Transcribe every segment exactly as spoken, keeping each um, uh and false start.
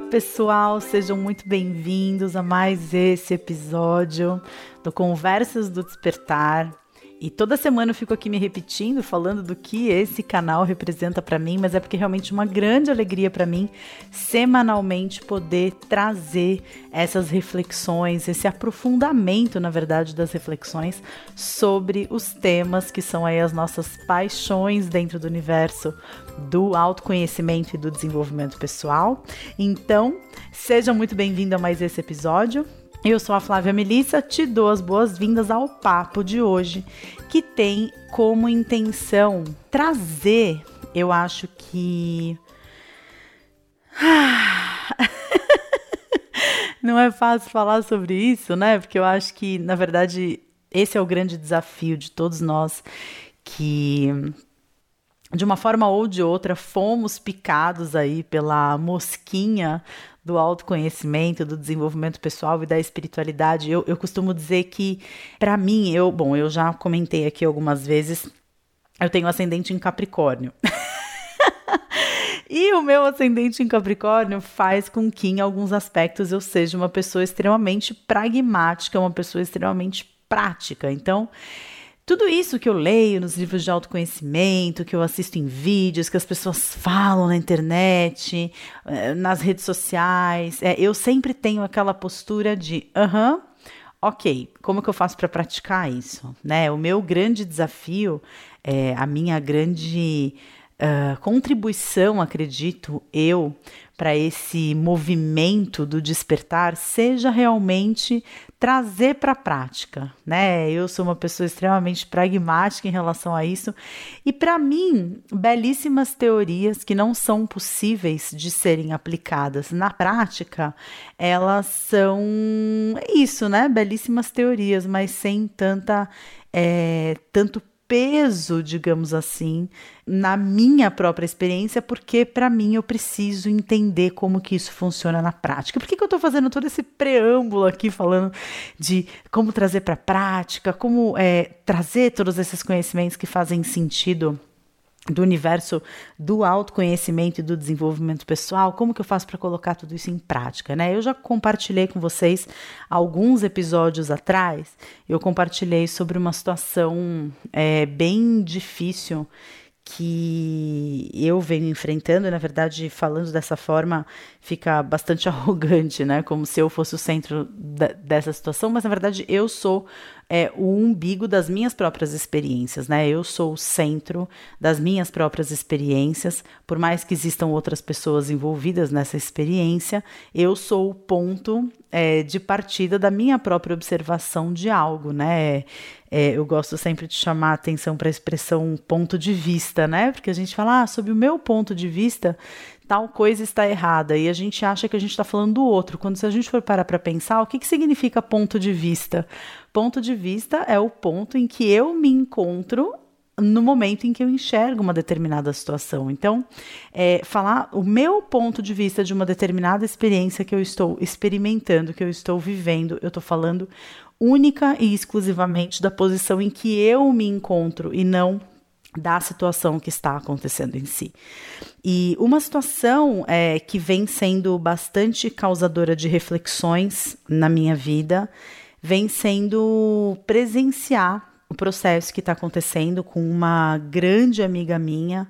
Olá pessoal, sejam muito bem-vindos a mais esse episódio do Conversas do Despertar. E toda semana eu fico aqui me repetindo, falando do que esse canal representa para mim, mas é porque realmente é uma grande alegria para mim, semanalmente, poder trazer essas reflexões, esse aprofundamento, na verdade, das reflexões sobre os temas que são aí as nossas paixões dentro do universo do autoconhecimento e do desenvolvimento pessoal. Então, seja muito bem-vindo a mais esse episódio. Eu sou a Flávia Melissa, te dou as boas-vindas ao papo de hoje, que tem como intenção trazer, eu acho que... Não é fácil falar sobre isso, né? Porque eu acho que, na verdade, esse é o grande desafio de todos nós que... de uma forma ou de outra, fomos picados aí pela mosquinha do autoconhecimento, do desenvolvimento pessoal e da espiritualidade. Eu, eu costumo dizer que, para mim, eu, bom, eu já comentei aqui algumas vezes, eu tenho ascendente em Capricórnio. E o meu ascendente em Capricórnio faz com que, em alguns aspectos, eu seja uma pessoa extremamente pragmática, uma pessoa extremamente prática. Então, tudo isso que eu leio nos livros de autoconhecimento, que eu assisto em vídeos, que as pessoas falam na internet, nas redes sociais, é, eu sempre tenho aquela postura de, aham, uh-huh, ok, como que eu faço para praticar isso? Né? O meu grande desafio, é, a minha grande uh, contribuição, acredito eu, para esse movimento do despertar, seja realmente trazer para a prática, né? Eu sou uma pessoa extremamente pragmática em relação a isso, e para mim, belíssimas teorias que não são possíveis de serem aplicadas na prática, elas são isso, né? Belíssimas teorias, mas sem tanta, é, tanto peso, digamos assim, na minha própria experiência, porque para mim eu preciso entender como que isso funciona na prática. Por que que eu estou fazendo todo esse preâmbulo aqui falando de como trazer para a prática, como é, trazer todos esses conhecimentos que fazem sentido do universo do autoconhecimento e do desenvolvimento pessoal, como que eu faço para colocar tudo isso em prática, né? Eu já compartilhei com vocês alguns episódios atrás, eu compartilhei sobre uma situação é, bem difícil que eu venho enfrentando, na verdade, falando dessa forma, fica bastante arrogante, né? Como se eu fosse o centro da, dessa situação, mas, na verdade, eu sou é, o umbigo das minhas próprias experiências, né? Eu sou o centro das minhas próprias experiências, por mais que existam outras pessoas envolvidas nessa experiência, eu sou o ponto é, de partida da minha própria observação de algo, né? É, eu gosto sempre de chamar a atenção para a expressão ponto de vista, né? Porque a gente fala, ah, sob o meu ponto de vista, tal coisa está errada. E a gente acha que a gente está falando do outro. Quando se a gente for parar para pensar, o que que significa ponto de vista? Ponto de vista é o ponto em que eu me encontro no momento em que eu enxergo uma determinada situação. Então, é, falar o meu ponto de vista de uma determinada experiência que eu estou experimentando, que eu estou vivendo, eu estou falando única e exclusivamente da posição em que eu me encontro e não da situação que está acontecendo em si. E uma situação é, que vem sendo bastante causadora de reflexões na minha vida, vem sendo presenciar o processo que está acontecendo com uma grande amiga minha.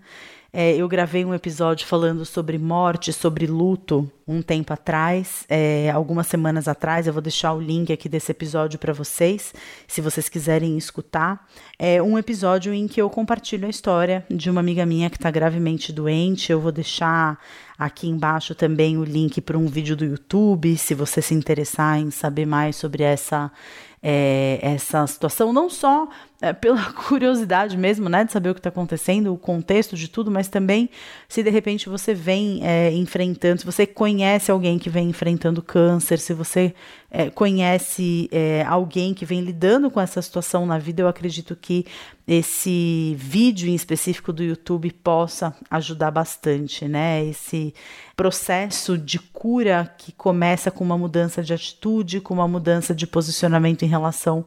É, eu gravei um episódio falando sobre morte, sobre luto, um tempo atrás, é, algumas semanas atrás. Eu vou deixar o link aqui desse episódio para vocês, se vocês quiserem escutar. É um episódio em que eu compartilho a história de uma amiga minha que está gravemente doente. Eu vou deixar aqui embaixo também o link para um vídeo do YouTube, se você se interessar em saber mais sobre essa... É, essa situação, não só é, pela curiosidade mesmo, né, de saber o que está acontecendo, o contexto de tudo, mas também se de repente você vem é, enfrentando, se você conhece alguém que vem enfrentando câncer, se você é, conhece é, alguém que vem lidando com essa situação na vida, eu acredito que esse vídeo em específico do YouTube possa ajudar bastante, né, esse processo de cura que começa com uma mudança de atitude, com uma mudança de posicionamento em em relação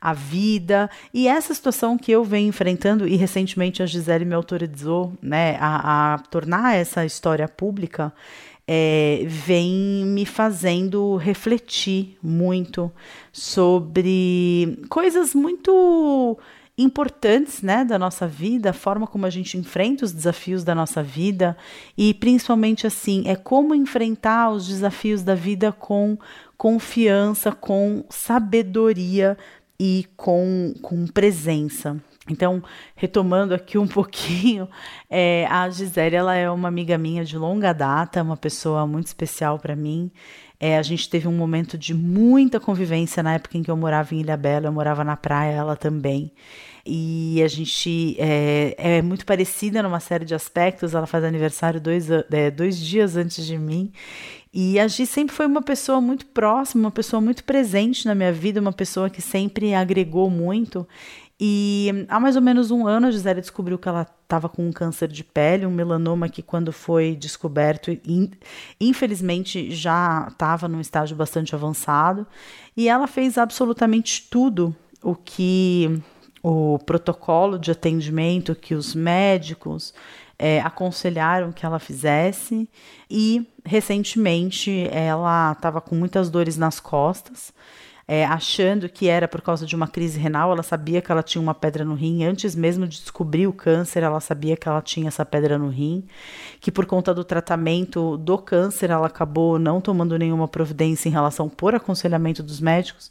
à vida. E essa situação que eu venho enfrentando, e recentemente a Gisele me autorizou, né, a, a tornar essa história pública, é, vem me fazendo refletir muito sobre coisas muito importantes, né, da nossa vida, a forma como a gente enfrenta os desafios da nossa vida e principalmente assim, é como enfrentar os desafios da vida com confiança, com sabedoria e com, com presença. Então, retomando aqui um pouquinho, é, a Gisele, ela é uma amiga minha de longa data, uma pessoa muito especial para mim. É, a gente teve um momento de muita convivência na época em que eu morava em Ilha Bela, eu morava na praia, ela também. E a gente é, é muito parecida numa série de aspectos, ela faz aniversário dois, é, dois dias antes de mim. E a Gi sempre foi uma pessoa muito próxima, uma pessoa muito presente na minha vida, uma pessoa que sempre agregou muito. E há mais ou menos um ano a Gisele descobriu que ela estava com um câncer de pele, um melanoma que quando foi descoberto, in, infelizmente já estava num estágio bastante avançado. E ela fez absolutamente tudo o que o protocolo de atendimento, que os médicos é, aconselharam que ela fizesse. E recentemente ela estava com muitas dores nas costas. É, achando que era por causa de uma crise renal, ela sabia que ela tinha uma pedra no rim, antes mesmo de descobrir o câncer, ela sabia que ela tinha essa pedra no rim, que por conta do tratamento do câncer, ela acabou não tomando nenhuma providência em relação por aconselhamento dos médicos,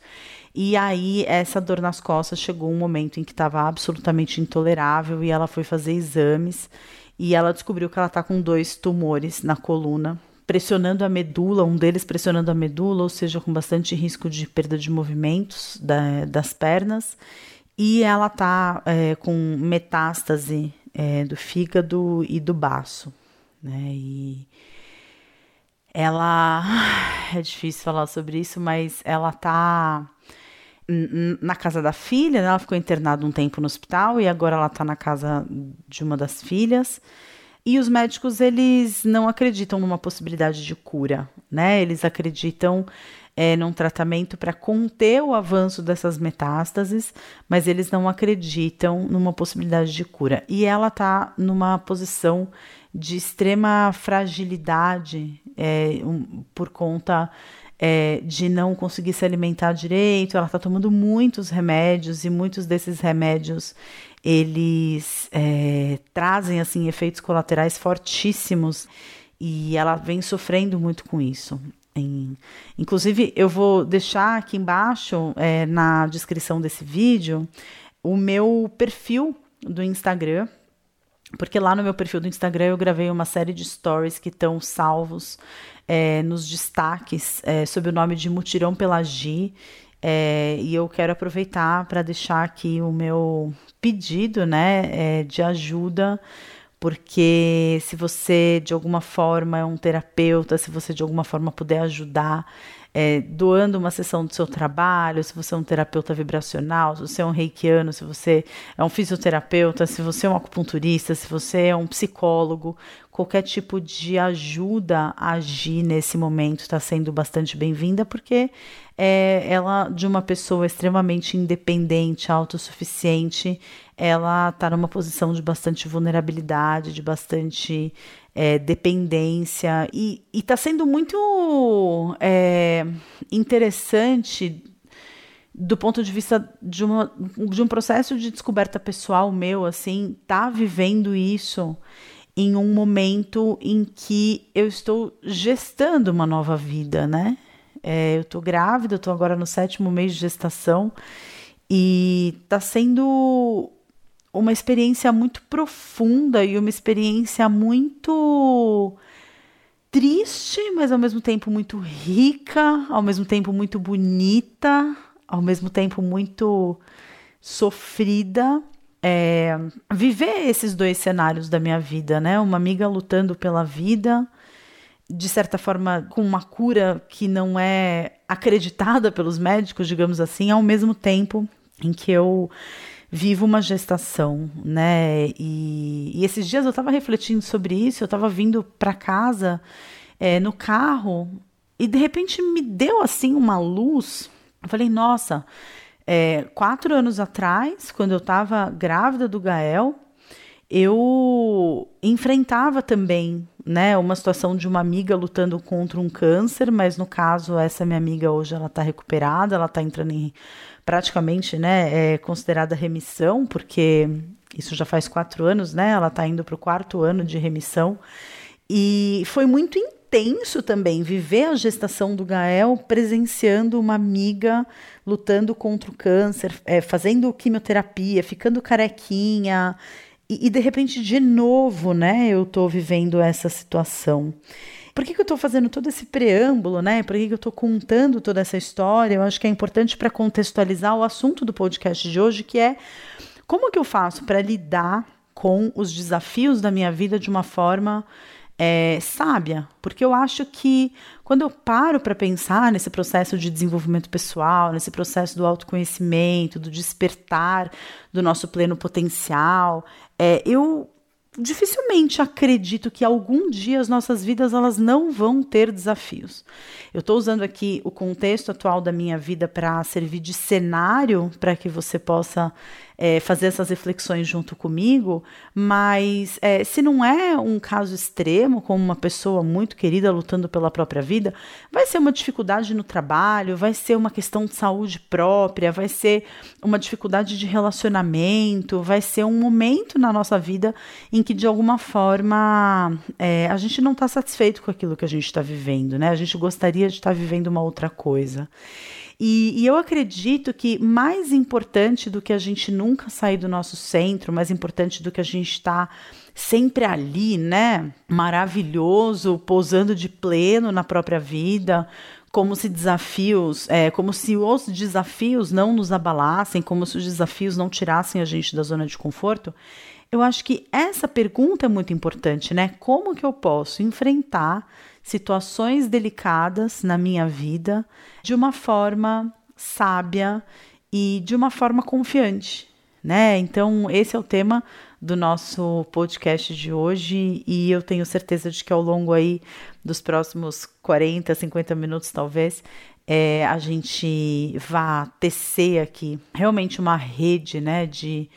e aí essa dor nas costas chegou um momento em que estava absolutamente intolerável, e ela foi fazer exames, e ela descobriu que ela está com dois tumores na coluna, pressionando a medula, um deles pressionando a medula, ou seja, com bastante risco de perda de movimentos da, das pernas, e ela está é, com metástase é, do fígado e do baço, né, e ela, é difícil falar sobre isso, mas ela está na casa da filha, né? Ela ficou internada um tempo no hospital, e agora ela está na casa de uma das filhas. E os médicos, eles não acreditam numa possibilidade de cura, né? Eles acreditam é, num tratamento para conter o avanço dessas metástases, mas eles não acreditam numa possibilidade de cura. E ela está numa posição de extrema fragilidade é, um, por conta é, de não conseguir se alimentar direito. Ela está tomando muitos remédios e muitos desses remédios eles é, trazem assim, efeitos colaterais fortíssimos e ela vem sofrendo muito com isso. Em, inclusive, eu vou deixar aqui embaixo, é, na descrição desse vídeo, o meu perfil do Instagram, porque lá no meu perfil do Instagram eu gravei uma série de stories que estão salvos é, nos destaques é, sob o nome de Mutirão Pelagi. É, e eu quero aproveitar para deixar aqui o meu pedido, né, é, de ajuda, porque se você de alguma forma é um terapeuta, se você de alguma forma puder ajudar, é, doando uma sessão do seu trabalho, se você é um terapeuta vibracional, se você é um reikiano, se você é um fisioterapeuta, se você é um acupunturista, se você é um psicólogo, qualquer tipo de ajuda a agir nesse momento está sendo bastante bem-vinda, porque é, ela, de uma pessoa extremamente independente, autossuficiente, ela está numa posição de bastante vulnerabilidade, de bastante é, dependência, e está sendo muito é, interessante do ponto de vista de, uma, de um processo de descoberta pessoal meu, assim, tá vivendo isso em um momento em que eu estou gestando uma nova vida, né? É, eu estou grávida, eu estou agora no sétimo mês de gestação e está sendo uma experiência muito profunda e uma experiência muito triste, mas ao mesmo tempo muito rica, ao mesmo tempo muito bonita, ao mesmo tempo muito sofrida. É, viver esses dois cenários da minha vida, né? Uma amiga lutando pela vida, de certa forma com uma cura que não é acreditada pelos médicos, digamos assim, ao mesmo tempo em que eu vivo uma gestação, né? E, e esses dias eu estava refletindo sobre isso, eu estava vindo para casa é, no carro e de repente me deu assim uma luz. Eu falei, nossa... É, quatro anos atrás, quando eu estava grávida do Gael, eu enfrentava também né, uma situação de uma amiga lutando contra um câncer, mas no caso essa minha amiga hoje ela está recuperada, ela está entrando em praticamente, né, é considerada remissão, porque isso já faz quatro anos, né, ela está indo para o quarto ano de remissão, e foi muito intenso também viver a gestação do Gael presenciando uma amiga lutando contra o câncer, é, fazendo quimioterapia, ficando carequinha. E, e, de repente, de novo, né, eu tô vivendo essa situação. Por que que eu tô fazendo todo esse preâmbulo, né? Por que que eu tô contando toda essa história? Eu acho que é importante para contextualizar o assunto do podcast de hoje, que é como que eu faço para lidar com os desafios da minha vida de uma forma é, sábia. Porque eu acho que quando eu paro para pensar nesse processo de desenvolvimento pessoal, nesse processo do autoconhecimento, do despertar do nosso pleno potencial, é, eu dificilmente acredito que algum dia as nossas vidas elas não vão ter desafios. Eu estou usando aqui o contexto atual da minha vida para servir de cenário para que você possa é, fazer essas reflexões junto comigo, mas é, se não é um caso extremo, como uma pessoa muito querida lutando pela própria vida, vai ser uma dificuldade no trabalho, vai ser uma questão de saúde própria, vai ser uma dificuldade de relacionamento, vai ser um momento na nossa vida em que de alguma forma é, a gente não está satisfeito com aquilo que a gente está vivendo, né? A gente gostaria de estar vivendo uma outra coisa. E, e eu acredito que mais importante do que a gente nunca sair do nosso centro, mais importante do que a gente estar sempre ali, né? Maravilhoso, pousando de pleno na própria vida, como se desafios, é, como se os desafios não nos abalassem, como se os desafios não tirassem a gente da zona de conforto. Eu acho que essa pergunta é muito importante, né? Como que eu posso enfrentar situações delicadas na minha vida de uma forma sábia e de uma forma confiante, né? Então, esse é o tema do nosso podcast de hoje e eu tenho certeza de que ao longo aí dos próximos quarenta, cinquenta minutos, talvez, é, a gente vá tecer aqui realmente uma rede, né, de...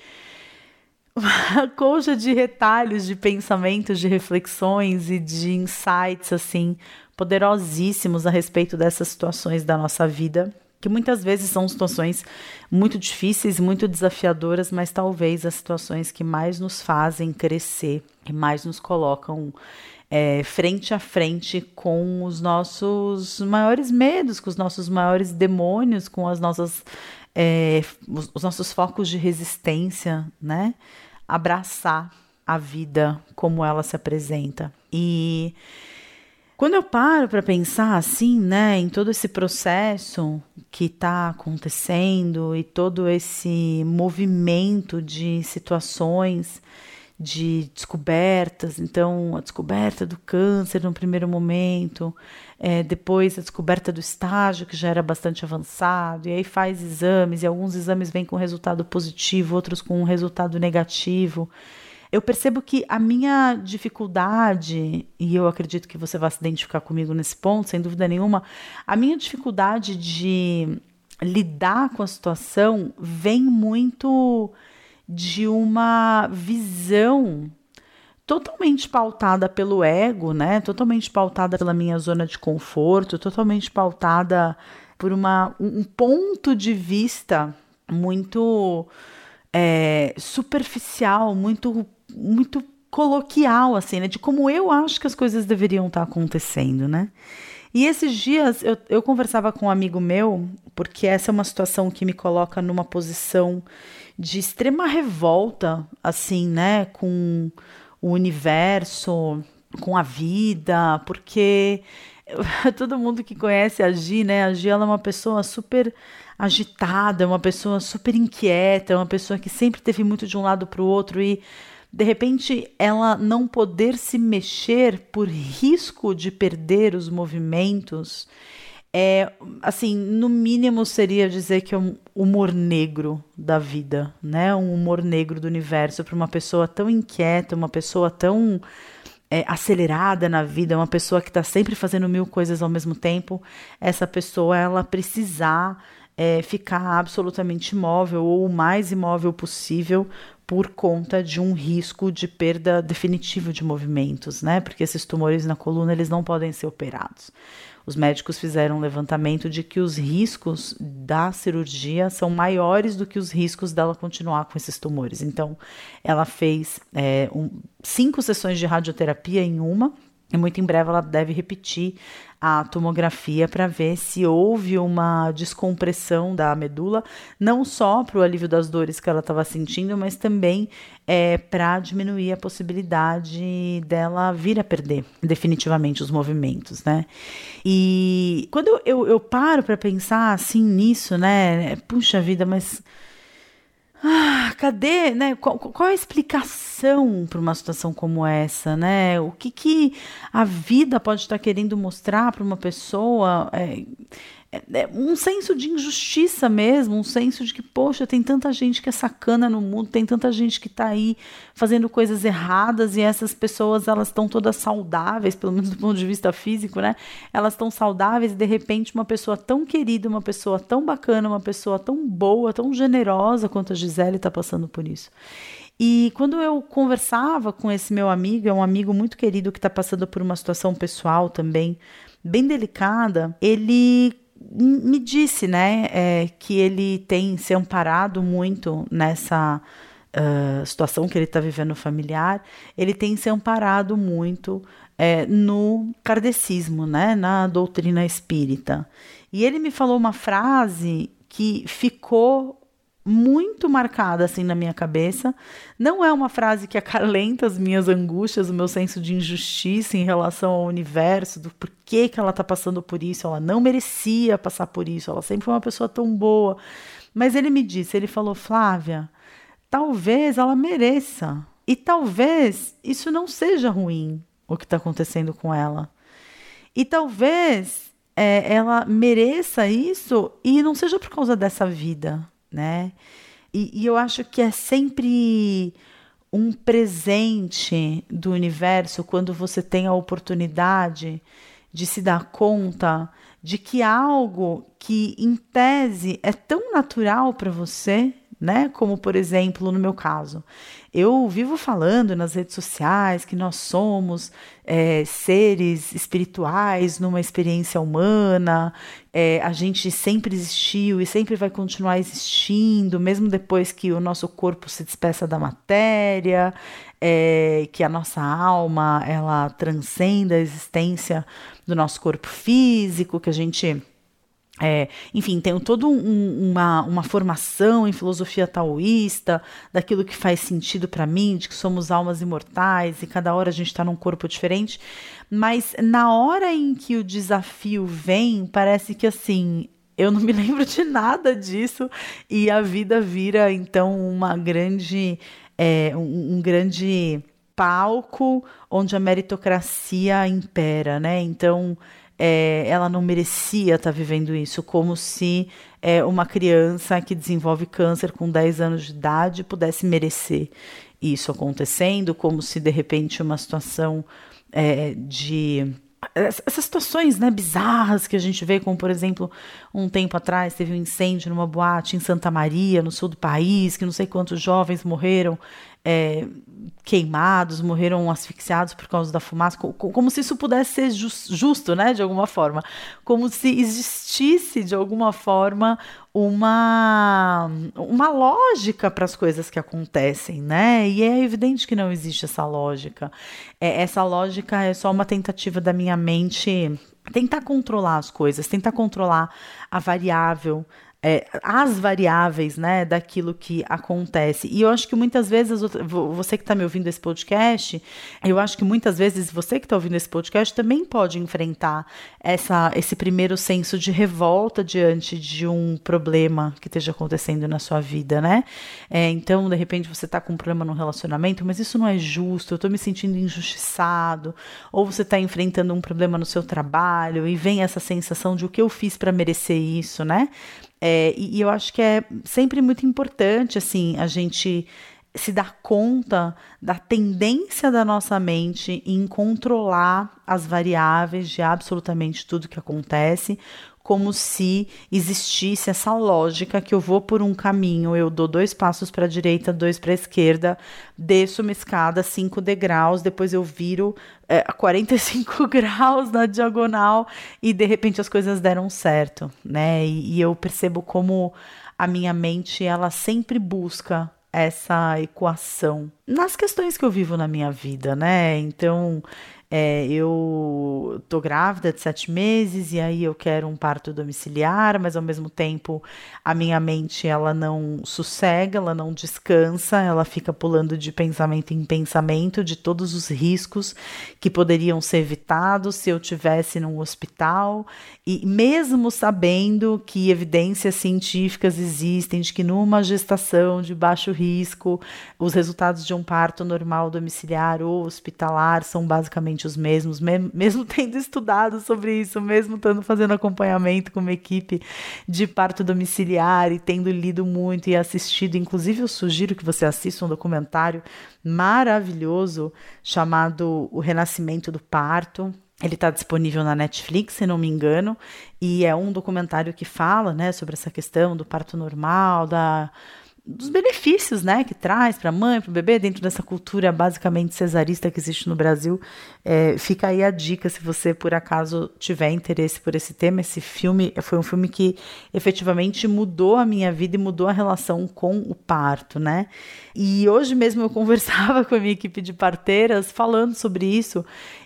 uma colcha de retalhos, de pensamentos, de reflexões e de insights, assim, poderosíssimos a respeito dessas situações da nossa vida, que muitas vezes são situações muito difíceis, muito desafiadoras, mas talvez as situações que mais nos fazem crescer e mais nos colocam é, frente a frente com os nossos maiores medos, com os nossos maiores demônios, com as nossas, é, os, os nossos focos de resistência, né? Abraçar a vida como ela se apresenta. E quando eu paro para pensar assim, né, em todo esse processo que está acontecendo e todo esse movimento de situações, de descobertas, então a descoberta do câncer num primeiro momento, é, depois a descoberta do estágio que já era bastante avançado, e aí faz exames, e alguns exames vêm com resultado positivo, outros com um resultado negativo. Eu percebo que a minha dificuldade, e eu acredito que você vai se identificar comigo nesse ponto, sem dúvida nenhuma, a minha dificuldade de lidar com a situação vem muito de uma visão totalmente pautada pelo ego, né? Totalmente pautada pela minha zona de conforto, totalmente pautada por uma, um ponto de vista muito é, superficial, muito, muito coloquial, assim, né? De como eu acho que as coisas deveriam estar acontecendo, né? E esses dias eu, eu conversava com um amigo meu, porque essa é uma situação que me coloca numa posição de extrema revolta, assim, né, com o universo, com a vida, porque todo mundo que conhece a Gi, né, a Gi ela é uma pessoa super agitada, uma pessoa super inquieta, uma pessoa que sempre teve muito de um lado para o outro e, de repente, ela não poder se mexer por risco de perder os movimentos, é, assim, no mínimo seria dizer que é um humor negro da vida, né? Um humor negro do universo para uma pessoa tão inquieta, uma pessoa tão é, acelerada na vida, uma pessoa que está sempre fazendo mil coisas ao mesmo tempo, essa pessoa, ela precisar é, ficar absolutamente imóvel ou o mais imóvel possível por conta de um risco de perda definitiva de movimentos, né? Porque esses tumores na coluna, eles não podem ser operados. Os médicos fizeram um levantamento de que os riscos da cirurgia são maiores do que os riscos dela continuar com esses tumores. Então, ela fez é, um, cinco sessões de radioterapia em uma, e muito em breve ela deve repetir a tomografia para ver se houve uma descompressão da medula, não só para o alívio das dores que ela estava sentindo, mas também é, para diminuir a possibilidade dela vir a perder definitivamente os movimentos, né? E quando eu, eu, eu paro para pensar assim nisso, né? Puxa vida, mas... Ah, cadê, né? Qual, qual a explicação para uma situação como essa, né? O que, que a vida pode estar querendo mostrar para uma pessoa? É, é, um senso de injustiça mesmo, um senso de que, poxa, tem tanta gente que é sacana no mundo, tem tanta gente que está aí fazendo coisas erradas, e essas pessoas, elas estão todas saudáveis, pelo menos do ponto de vista físico, né? Elas estão saudáveis e, de repente, uma pessoa tão querida, uma pessoa tão bacana, uma pessoa tão boa, tão generosa quanto a Gisele está passando por isso. E quando eu conversava com esse meu amigo, é um amigo muito querido que está passando por uma situação pessoal também bem delicada, ele me disse, né, é, que ele tem se amparado muito nessa uh, situação que ele está vivendo familiar, ele tem se amparado muito é, no kardecismo, né, na doutrina espírita. E ele me falou uma frase que ficou muito marcada assim na minha cabeça. Não é uma frase que acalenta as minhas angústias, o meu senso de injustiça em relação ao universo, do porquê que ela está passando por isso, ela não merecia passar por isso, ela sempre foi uma pessoa tão boa. Mas ele me disse, ele falou, Flávia, talvez ela mereça, e talvez isso não seja ruim o que está acontecendo com ela, e talvez é, ela mereça isso e não seja por causa dessa vida, né? E, e eu acho que é sempre um presente do universo quando você tem a oportunidade de se dar conta de que algo que, em tese, é tão natural para você, né? Como, por exemplo, no meu caso, eu vivo falando nas redes sociais que nós somos é, seres espirituais numa experiência humana, é, a gente sempre existiu e sempre vai continuar existindo, mesmo depois que o nosso corpo se despeça da matéria, é, que a nossa alma, ela transcenda a existência do nosso corpo físico, que a gente... É, enfim, tem toda um, uma, uma formação em filosofia taoísta, daquilo que faz sentido para mim, de que somos almas imortais e cada hora a gente está num corpo diferente, mas na hora em que o desafio vem, parece que assim, eu não me lembro de nada disso e a vida vira então uma grande, é, um, um grande palco onde a meritocracia impera, né? Então... É, ela não merecia estar vivendo isso, como se é, uma criança que desenvolve câncer com dez anos de idade pudesse merecer isso acontecendo, como se de repente uma situação é, de... Essas situações, né, bizarras que a gente vê, como por exemplo, um tempo atrás teve um incêndio numa boate em Santa Maria, no sul do país, que não sei quantos jovens morreram é, queimados, morreram asfixiados por causa da fumaça, como se isso pudesse ser justo, né, de alguma forma, como se existisse de alguma forma uma, uma lógica para as coisas que acontecem, né? E é evidente que não existe essa lógica. É, essa lógica é só uma tentativa da minha mente tentar controlar as coisas, tentar controlar a variável, é, as variáveis, né, daquilo que acontece. E eu acho que muitas vezes, você que está me ouvindo esse podcast, eu acho que muitas vezes você que está ouvindo esse podcast também pode enfrentar essa, esse primeiro senso de revolta diante de um problema que esteja acontecendo na sua vida, né? É, então, de repente, você está com um problema no relacionamento, mas isso não é justo, eu estou me sentindo injustiçado, ou você está enfrentando um problema no seu trabalho e vem essa sensação de o que eu fiz para merecer isso, né? É, e, e eu acho que é sempre muito importante, assim, a gente se dar conta da tendência da nossa mente em controlar as variáveis de absolutamente tudo que acontece, como se existisse essa lógica que eu vou por um caminho, eu dou dois passos para a direita, dois para a esquerda, desço uma escada, cinco degraus, depois eu viro é, quarenta e cinco graus na diagonal e de repente as coisas deram certo, né? E, e eu percebo como a minha mente, ela sempre busca essa equação nas questões que eu vivo na minha vida, né? Então, é, eu tô grávida de sete meses e aí eu quero um parto domiciliar, mas ao mesmo tempo a minha mente, ela não sossega, ela não descansa, ela fica pulando de pensamento em pensamento de todos os riscos que poderiam ser evitados se eu tivesse num hospital, e mesmo sabendo que evidências científicas existem de que numa gestação de baixo risco os resultados de um parto normal, domiciliar ou hospitalar são basicamente os mesmos, mesmo tendo estudado sobre isso, mesmo estando fazendo acompanhamento com uma equipe de parto domiciliar e tendo lido muito e assistido, inclusive eu sugiro que você assista um documentário maravilhoso chamado O Renascimento do Parto. Ele está disponível na Netflix, se não me engano, e é um documentário que fala, né, sobre essa questão do parto normal, da... dos benefícios, né, que traz para a mãe, para o bebê, dentro dessa cultura basicamente cesarista que existe no Brasil. É, fica aí a dica, se você por acaso tiver interesse por esse tema. Esse filme foi um filme que efetivamente mudou a minha vida e mudou a relação com o parto, né? E hoje mesmo eu conversava com a minha equipe de parteiras falando sobre isso.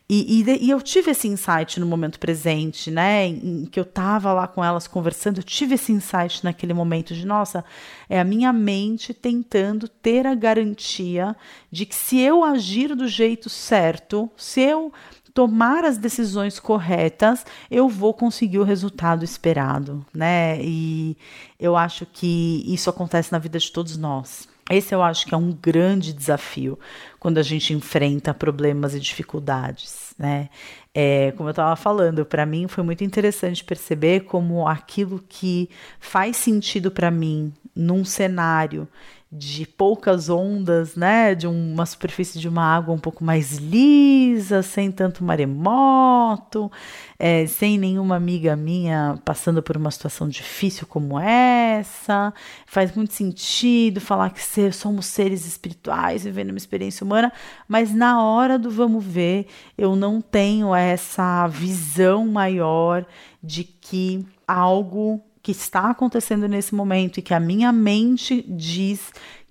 E, e, e eu tive esse insight no momento presente, né, em, em que eu estava lá com elas conversando, eu tive esse insight naquele momento de, nossa, é a minha mente tentando ter a garantia de que se eu agir do jeito certo, se eu tomar as decisões corretas, eu vou conseguir o resultado esperado, né, e eu acho que isso acontece na vida de todos nós. Esse eu acho que é um grande desafio quando a gente enfrenta problemas e dificuldades, né? É, como eu estava falando, para mim foi muito interessante perceber como aquilo que faz sentido para mim num cenário de poucas ondas, né, de uma superfície de uma água um pouco mais lisa, sem tanto maremoto, é, sem nenhuma amiga minha passando por uma situação difícil como essa, faz muito sentido falar que ser, somos seres espirituais vivendo uma experiência humana, mas na hora do vamos ver, eu não tenho essa visão maior de que algo que está acontecendo nesse momento e que a minha mente diz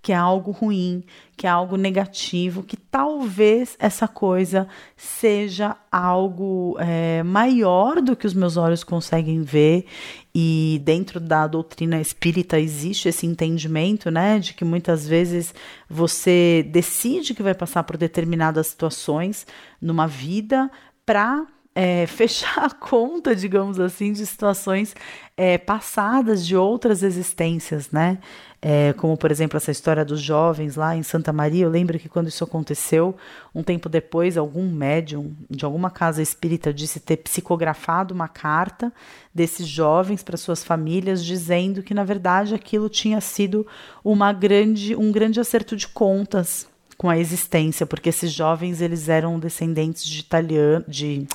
que é algo ruim, que é algo negativo, que talvez essa coisa seja algo é, maior do que os meus olhos conseguem ver. E dentro da doutrina espírita existe esse entendimento, né, de que muitas vezes você decide que vai passar por determinadas situações numa vida para É, fechar a conta, digamos assim, de situações é, passadas de outras existências, né? É, como, por exemplo, essa história dos jovens lá em Santa Maria. Eu lembro que quando isso aconteceu, um tempo depois, algum médium de alguma casa espírita disse ter psicografado uma carta desses jovens para suas famílias, dizendo que, na verdade, aquilo tinha sido uma grande, um grande acerto de contas com a existência, porque esses jovens, eles eram descendentes de italianos, de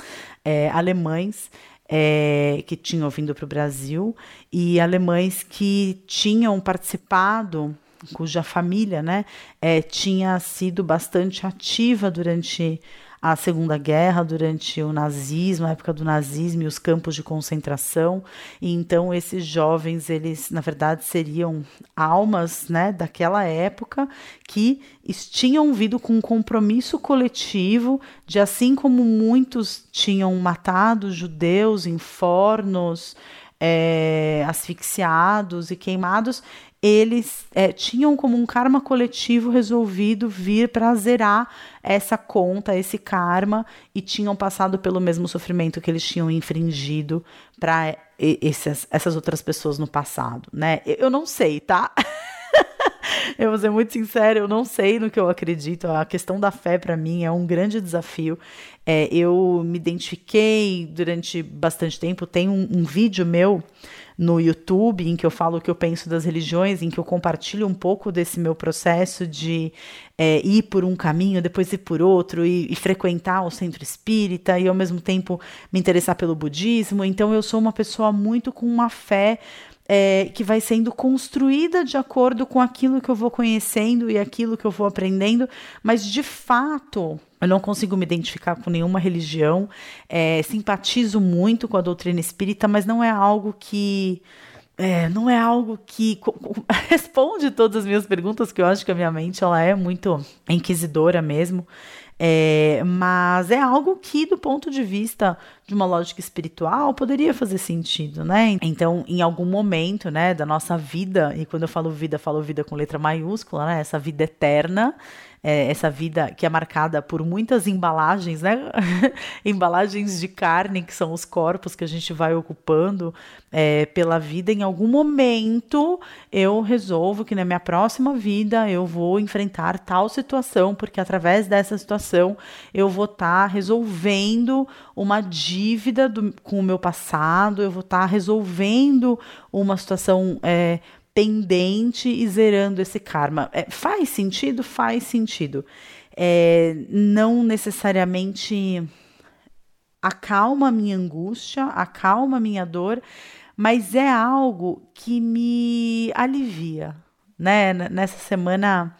é, alemães é, que tinham vindo para o Brasil, e alemães que tinham participado, cuja família, né, é, tinha sido bastante ativa durante a Segunda Guerra, durante o nazismo, a época do nazismo e os campos de concentração. E então esses jovens, eles na verdade seriam almas, né, daquela época que tinham vindo com um compromisso coletivo de, assim como muitos tinham matado judeus em fornos, é, asfixiados e queimados, eles é, tinham como um karma coletivo resolvido vir para zerar essa conta, esse karma, e tinham passado pelo mesmo sofrimento que eles tinham infringido para essas outras pessoas no passado, né? Eu não sei, tá? Eu vou ser muito sincera, eu não sei no que eu acredito. A questão da fé, para mim, é um grande desafio. É, eu me identifiquei durante bastante tempo. Tem um, um vídeo meu no YouTube em que eu falo o que eu penso das religiões, em que eu compartilho um pouco desse meu processo de é, ir por um caminho, depois ir por outro, e, e frequentar o centro espírita e, ao mesmo tempo, me interessar pelo budismo. Então, eu sou uma pessoa muito com uma fé... É, que vai sendo construída de acordo com aquilo que eu vou conhecendo e aquilo que eu vou aprendendo, mas de fato... Eu não consigo me identificar com nenhuma religião, é, simpatizo muito com a doutrina espírita, mas não é algo que... É, não é algo que responde todas as minhas perguntas, que eu acho que a minha mente ela é muito inquisidora mesmo. É, mas é algo que, do ponto de vista de uma lógica espiritual, poderia fazer sentido, né? Então, em algum momento, né, da nossa vida, e quando eu falo vida, falo vida com letra maiúscula, né? Essa vida eterna, é, essa vida que é marcada por muitas embalagens, né? Embalagens de carne, que são os corpos que a gente vai ocupando é, pela vida. Em algum momento, eu resolvo que na minha próxima vida eu vou enfrentar tal situação, porque através dessa situação eu vou estar tá resolvendo uma dívida do, com o meu passado, eu vou estar tá resolvendo uma situação é, pendente e zerando esse karma. É, faz sentido? Faz sentido. É, não necessariamente acalma a minha angústia, acalma a minha dor, mas é algo que me alivia. Né? Nessa semana,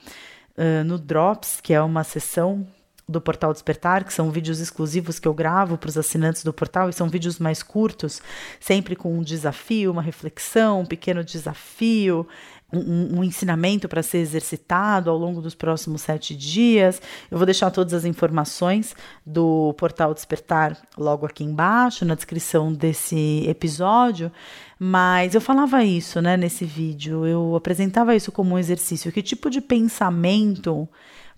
uh, no Drops, que é uma sessão do Portal Despertar, que são vídeos exclusivos que eu gravo para os assinantes do Portal, e são vídeos mais curtos, sempre com um desafio, uma reflexão, um pequeno desafio, um, um ensinamento para ser exercitado ao longo dos próximos sete dias. Eu vou deixar todas as informações do Portal Despertar logo aqui embaixo, na descrição desse episódio. Mas eu falava isso, né, nesse vídeo, eu apresentava isso como um exercício. Que tipo de pensamento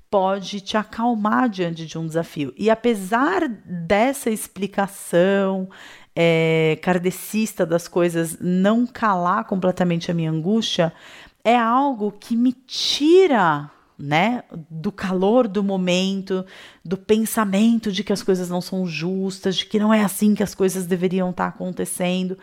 pode te acalmar diante de um desafio? E apesar dessa explicação é, kardecista das coisas não calar completamente a minha angústia, é algo que me tira, né, do calor do momento, do pensamento de que as coisas não são justas, de que não é assim que as coisas deveriam estar acontecendo.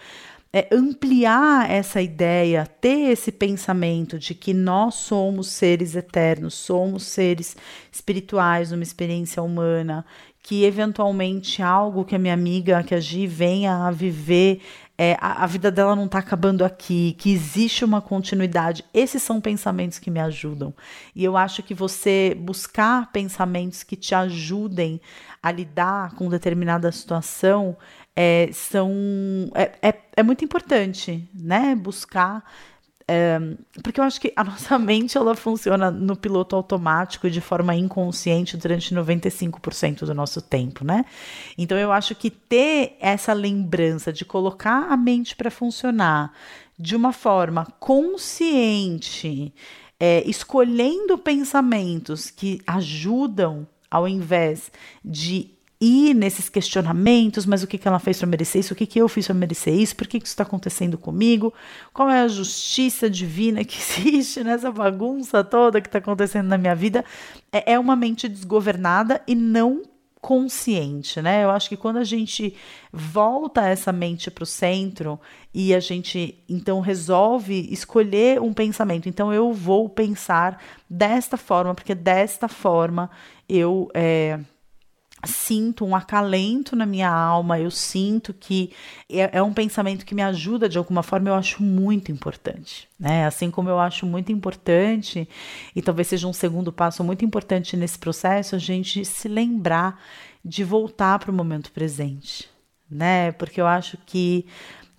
É ampliar essa ideia, ter esse pensamento de que nós somos seres eternos, somos seres espirituais numa experiência humana, que eventualmente algo que a minha amiga, que a Gi, venha a viver, é, a, a vida dela não está acabando aqui, que existe uma continuidade. Esses são pensamentos que me ajudam. E eu acho que você buscar pensamentos que te ajudem a lidar com determinada situação É, são, é, é, é muito importante, né, buscar, é, porque eu acho que a nossa mente, ela funciona no piloto automático e de forma inconsciente durante noventa e cinco por cento do nosso tempo, né, então eu acho que ter essa lembrança de colocar a mente para funcionar de uma forma consciente, é, escolhendo pensamentos que ajudam ao invés de ir nesses questionamentos, mas o que, que ela fez para merecer isso, o que, que eu fiz para merecer isso, por que, que isso está acontecendo comigo, qual é a justiça divina que existe nessa bagunça toda que está acontecendo na minha vida, é uma mente desgovernada e não consciente, né? Eu acho que quando a gente volta essa mente para o centro e a gente, então, resolve escolher um pensamento, então eu vou pensar desta forma, porque desta forma eu... É, sinto um acalento na minha alma, eu sinto que é, é um pensamento que me ajuda de alguma forma, eu acho muito importante, né? Assim como eu acho muito importante, e talvez seja um segundo passo muito importante nesse processo, a gente se lembrar de voltar para o momento presente, né? Porque eu acho que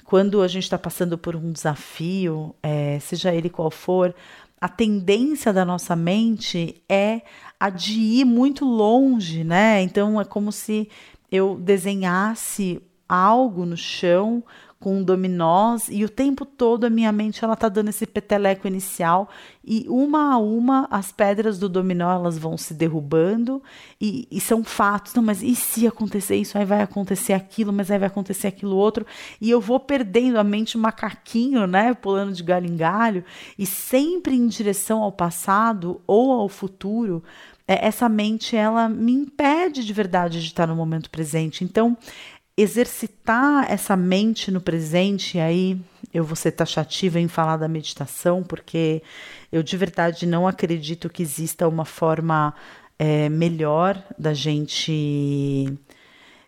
quando a gente está passando por um desafio, é, seja ele qual for, a tendência da nossa mente é a de ir muito longe, né? Então, é como se eu desenhasse algo no chão com dominós, e o tempo todo a minha mente ela tá dando esse peteleco inicial, e uma a uma as pedras do dominó elas vão se derrubando, e, e são fatos, não, mas e se acontecer isso, aí vai acontecer aquilo, mas aí vai acontecer aquilo outro, e eu vou perdendo a mente macaquinho, né, pulando de galho em galho, e sempre em direção ao passado ou ao futuro, é, essa mente ela me impede de verdade de estar no momento presente. Então, exercitar essa mente no presente, e aí eu vou ser taxativa em falar da meditação, porque eu de verdade não acredito que exista uma forma é, melhor da gente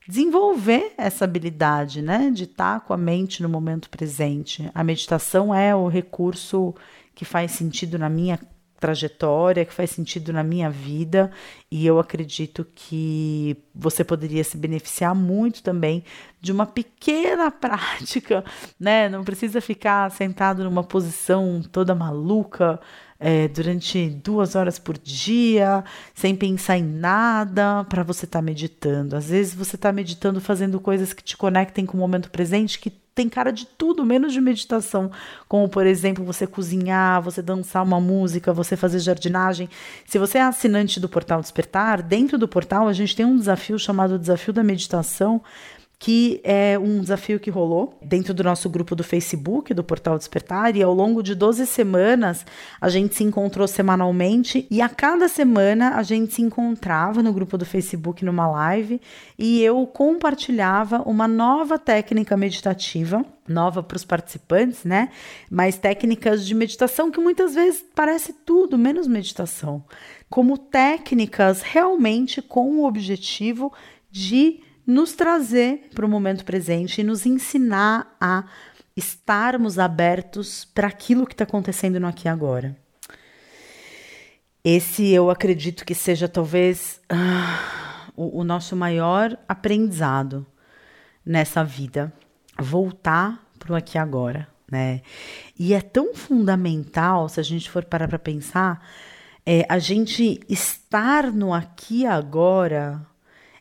desenvolver essa habilidade, né, de estar com a mente no momento presente. A meditação é o recurso que faz sentido na minha trajetória, que faz sentido na minha vida, e eu acredito que você poderia se beneficiar muito também de uma pequena prática, né? Não precisa ficar sentado numa posição toda maluca é, durante duas horas por dia, sem pensar em nada, para você estar meditando. Às vezes você está meditando fazendo coisas que te conectem com o momento presente, que tem cara de tudo, menos de meditação, como, por exemplo, você cozinhar, você dançar uma música, você fazer jardinagem. Se você é assinante do Portal Despertar, dentro do portal a gente tem um desafio chamado Desafio da Meditação, que é um desafio que rolou dentro do nosso grupo do Facebook, do Portal Despertar, e ao longo de doze semanas a gente se encontrou semanalmente, e a cada semana a gente se encontrava no grupo do Facebook numa live, e eu compartilhava uma nova técnica meditativa, nova para os participantes, né? Mas técnicas de meditação que muitas vezes parece tudo menos meditação, como técnicas realmente com o objetivo de nos trazer para o momento presente e nos ensinar a estarmos abertos para aquilo que está acontecendo no aqui e agora. Esse eu acredito que seja talvez ah, o, o nosso maior aprendizado nessa vida, voltar para o aqui e agora, né? E é tão fundamental, se a gente for parar para pensar, é, a gente estar no aqui e agora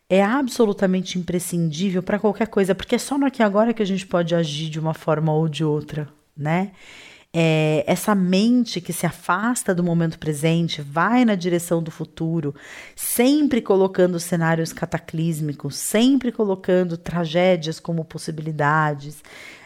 é absolutamente imprescindível para qualquer coisa, porque é só no aqui e agora que a gente pode agir de uma forma ou de outra, né? É, essa mente que se afasta do momento presente, vai na direção do futuro, sempre colocando cenários cataclísmicos, sempre colocando tragédias como possibilidades.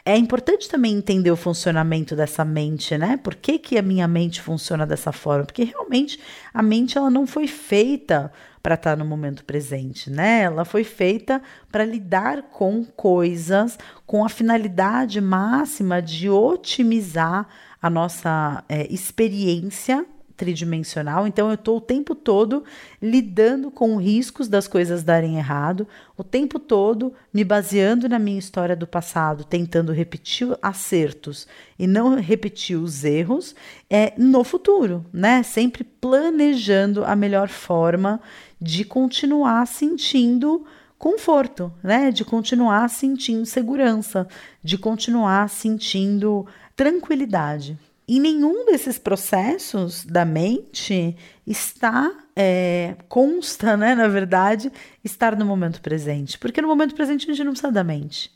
É importante também entender o funcionamento dessa mente, né? Por que que a minha mente funciona dessa forma? Porque realmente a mente ela não foi feita para estar no momento presente, né? Ela foi feita para lidar com coisas com a finalidade máxima de otimizar a nossa é, experiência tridimensional. Então, eu estou o tempo todo lidando com riscos das coisas darem errado, o tempo todo me baseando na minha história do passado, tentando repetir acertos e não repetir os erros é, no futuro, né? Sempre planejando a melhor forma de continuar sentindo conforto, né? De continuar sentindo segurança, de continuar sentindo tranquilidade. E nenhum desses processos da mente está, é, consta, né, na verdade, estar no momento presente. Porque no momento presente a gente não precisa da mente.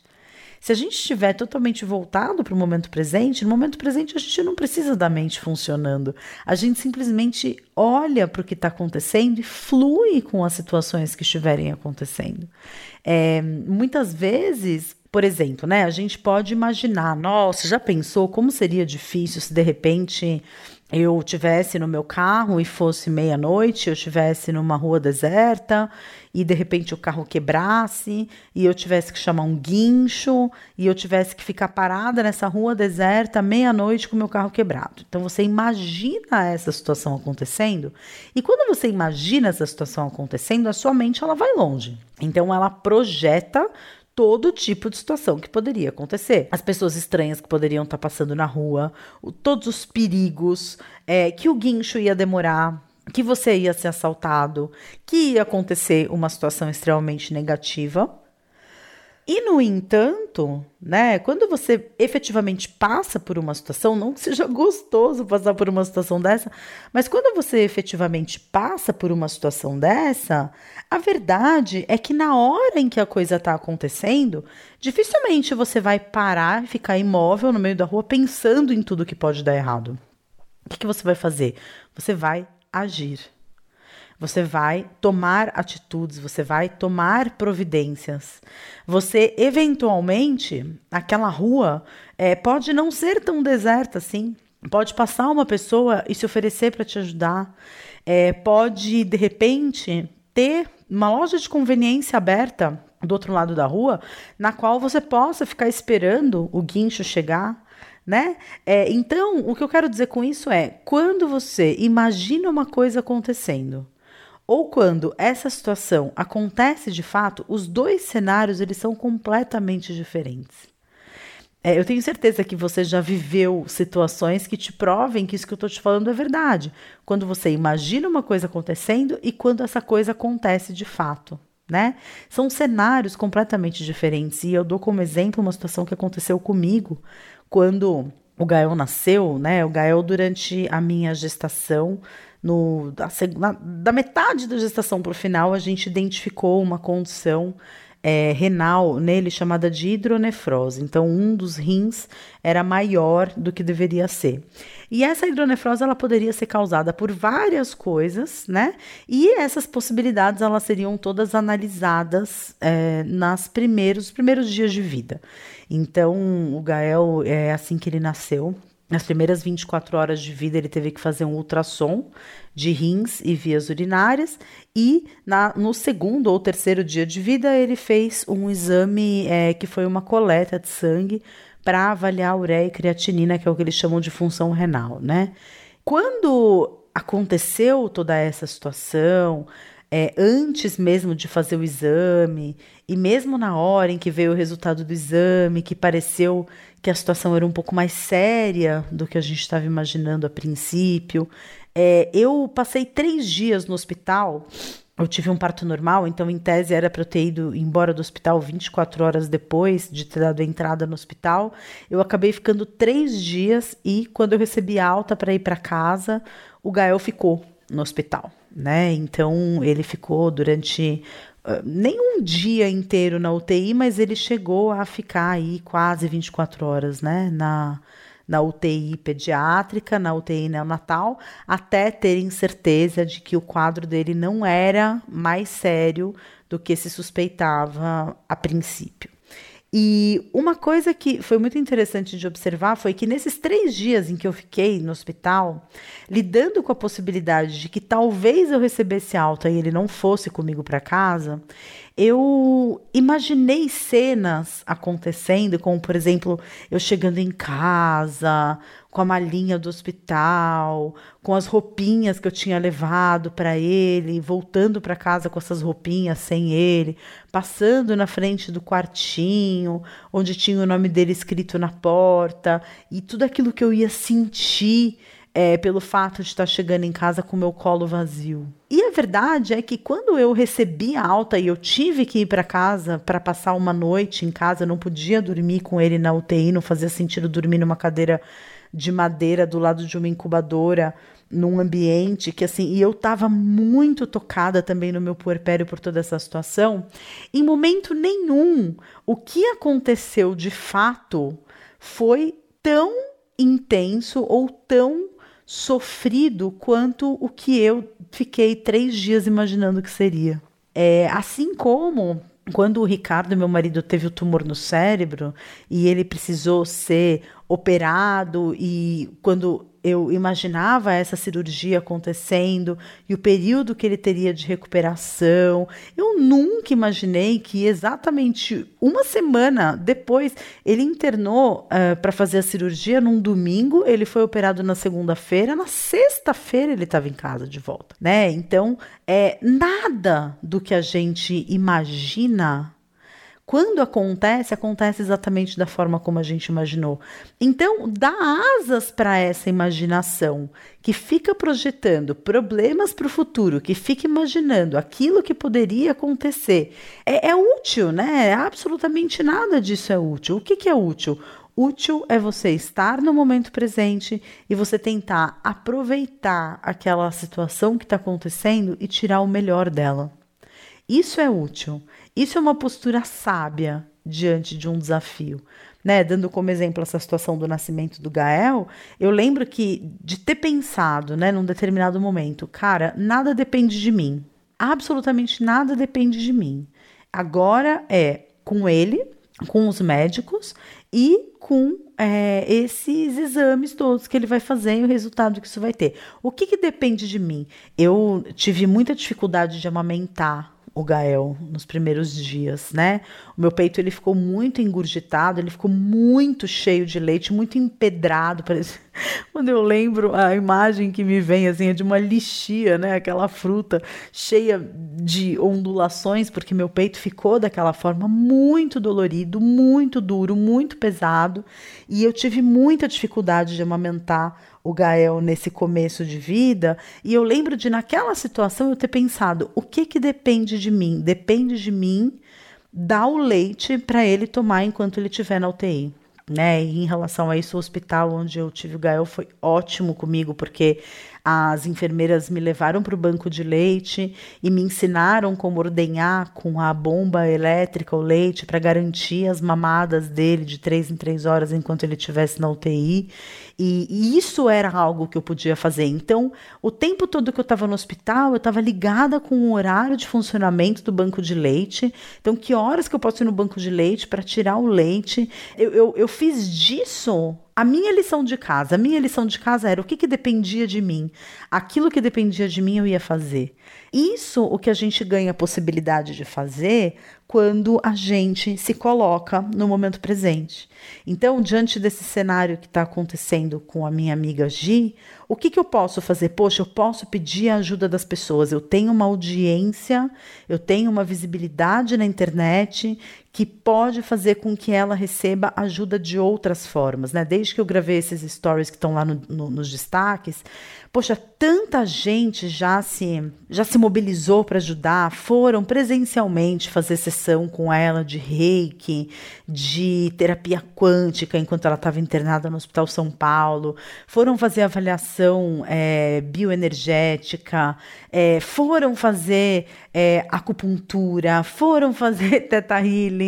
Se a gente estiver totalmente voltado para o momento presente, no momento presente a gente não precisa da mente funcionando. A gente simplesmente olha para o que está acontecendo e flui com as situações que estiverem acontecendo. É, muitas vezes, por exemplo, né, a gente pode imaginar, nossa, já pensou como seria difícil se de repente eu estivesse no meu carro e fosse meia-noite, eu estivesse numa rua deserta e de repente o carro quebrasse e eu tivesse que chamar um guincho e eu tivesse que ficar parada nessa rua deserta meia-noite com o meu carro quebrado. Então você imagina essa situação acontecendo, e quando você imagina essa situação acontecendo, a sua mente ela vai longe. Então ela projeta todo tipo de situação que poderia acontecer. As pessoas estranhas que poderiam estar passando na rua, o, todos os perigos, é, que o guincho ia demorar, que você ia ser assaltado, que ia acontecer uma situação extremamente negativa. E, no entanto, né, quando você efetivamente passa por uma situação, não que seja gostoso passar por uma situação dessa, mas quando você efetivamente passa por uma situação dessa, a verdade é que na hora em que a coisa está acontecendo, dificilmente você vai parar e ficar imóvel no meio da rua pensando em tudo que pode dar errado. O que que você vai fazer? Você vai agir. Você vai tomar atitudes, você vai tomar providências. Você, eventualmente, aquela rua é, pode não ser tão deserta assim. Pode passar uma pessoa e se oferecer para te ajudar. É, pode, de repente, ter uma loja de conveniência aberta do outro lado da rua, na qual você possa ficar esperando o guincho chegar. Né? É, então, o que eu quero dizer com isso é, quando você imagina uma coisa acontecendo, ou quando essa situação acontece de fato, os dois cenários eles são completamente diferentes. É, eu tenho certeza que você já viveu situações que te provem que isso que eu estou te falando é verdade. Quando você imagina uma coisa acontecendo e quando essa coisa acontece de fato. Né? São cenários completamente diferentes. E eu dou como exemplo uma situação que aconteceu comigo quando o Gael nasceu, né? O Gael, durante a minha gestação, no, da, na, da metade da gestação para o final, a gente identificou uma condição é, renal nele chamada de hidronefrose. Então, um dos rins era maior do que deveria ser. E essa hidronefrose, ela poderia ser causada por várias coisas, né? E essas possibilidades, elas seriam todas analisadas é, nas primeiros, primeiros dias de vida. Então, o Gael, é assim que ele nasceu, nas primeiras vinte e quatro horas de vida, ele teve que fazer um ultrassom de rins e vias urinárias. E na, no segundo ou terceiro dia de vida, ele fez um exame é, que foi uma coleta de sangue para avaliar a ureia e creatinina, que é o que eles chamam de função renal, né? Quando aconteceu toda essa situação, é, antes mesmo de fazer o exame, e mesmo na hora em que veio o resultado do exame, que pareceu que a situação era um pouco mais séria do que a gente estava imaginando a princípio, é, eu passei três dias no hospital. Eu tive um parto normal, então em tese era para eu ter ido embora do hospital vinte e quatro horas depois de ter dado a entrada no hospital. Eu acabei ficando três dias e quando eu recebi alta para ir para casa, o Gael ficou no hospital, né? Então ele ficou durante uh, nem um dia inteiro na U T I, mas ele chegou a ficar aí quase vinte e quatro horas, né? Na... na U T I pediátrica, na U T I neonatal, até terem certeza de que o quadro dele não era mais sério do que se suspeitava a princípio. E uma coisa que foi muito interessante de observar foi que nesses três dias em que eu fiquei no hospital, lidando com a possibilidade de que talvez eu recebesse alta e ele não fosse comigo para casa, eu imaginei cenas acontecendo, como, por exemplo, eu chegando em casa, com a malinha do hospital, com as roupinhas que eu tinha levado para ele, voltando para casa com essas roupinhas sem ele, passando na frente do quartinho, onde tinha o nome dele escrito na porta, e tudo aquilo que eu ia sentir É, pelo fato de estar chegando em casa com o meu colo vazio. E a verdade é que quando eu recebi a alta e eu tive que ir para casa para passar uma noite em casa, eu não podia dormir com ele na U T I, não fazia sentido dormir numa cadeira de madeira do lado de uma incubadora, num ambiente que assim, e eu estava muito tocada também no meu puerpério por toda essa situação, em momento nenhum, o que aconteceu de fato foi tão intenso ou tão sofrido quanto o que eu fiquei três dias imaginando que seria. É, assim como quando o Ricardo, meu marido, teve o tumor no cérebro e ele precisou ser operado, e quando eu imaginava essa cirurgia acontecendo e o período que ele teria de recuperação, eu nunca imaginei que exatamente uma semana depois, ele internou uh, para fazer a cirurgia num domingo, ele foi operado na segunda-feira, na sexta-feira ele estava em casa de volta, né? Então, é, nada do que a gente imagina Quando acontece, acontece exatamente da forma como a gente imaginou. Então, dá asas para essa imaginação, que fica projetando problemas para o futuro, que fica imaginando aquilo que poderia acontecer. É, é útil, né? Absolutamente nada disso é útil. O que, que é útil? Útil é você estar no momento presente e você tentar aproveitar aquela situação que está acontecendo e tirar o melhor dela. Isso é útil. Isso é uma postura sábia diante de um desafio. Né? Dando como exemplo essa situação do nascimento do Gael, eu lembro que de ter pensado, né, num determinado momento, cara, nada depende de mim. Absolutamente nada depende de mim. Agora é com ele, com os médicos e com é, esses exames todos que ele vai fazer e o resultado que isso vai ter. O que, que depende de mim? Eu tive muita dificuldade de amamentar o Gael nos primeiros dias, né? O meu peito, ele ficou muito engurgitado, ele ficou muito cheio de leite, muito empedrado, parece... Quando eu lembro, a imagem que me vem assim, é de uma lixia, né? Aquela fruta cheia de ondulações, porque meu peito ficou daquela forma, muito dolorido, muito duro, muito pesado, e eu tive muita dificuldade de amamentar o Gael nesse começo de vida, e eu lembro de, naquela situação, eu ter pensado, o que que depende de mim? Depende de mim dar o leite para ele tomar enquanto ele estiver na U T I. Né? E em relação a isso, o hospital onde eu tive o Gael foi ótimo comigo, porque as enfermeiras me levaram para o banco de leite e me ensinaram como ordenhar com a bomba elétrica o leite para garantir as mamadas dele de três em três horas enquanto ele estivesse na U T I, e, e isso era algo que eu podia fazer. Então, o tempo todo que eu estava no hospital, eu estava ligada com o horário de funcionamento do banco de leite, então que horas que eu posso ir no banco de leite para tirar o leite. eu, eu, eu fiz disso a minha lição de casa. A minha lição de casa era o que, que dependia de mim. Aquilo que dependia de mim eu ia fazer. Isso o que a gente ganha a possibilidade de fazer quando a gente se coloca no momento presente. Então, diante desse cenário que está acontecendo com a minha amiga Gi, o que, que eu posso fazer? Poxa, eu posso pedir a ajuda das pessoas. Eu tenho uma audiência, eu tenho uma visibilidade na internet que pode fazer com que ela receba ajuda de outras formas, né? Desde que eu gravei esses stories que estão lá no, no, nos destaques, poxa, tanta gente já se, já se mobilizou para ajudar, foram presencialmente fazer sessão com ela de reiki, de terapia quântica, enquanto ela estava internada no Hospital São Paulo, foram fazer avaliação é, bioenergética, é, foram fazer é, acupuntura, foram fazer theta healing,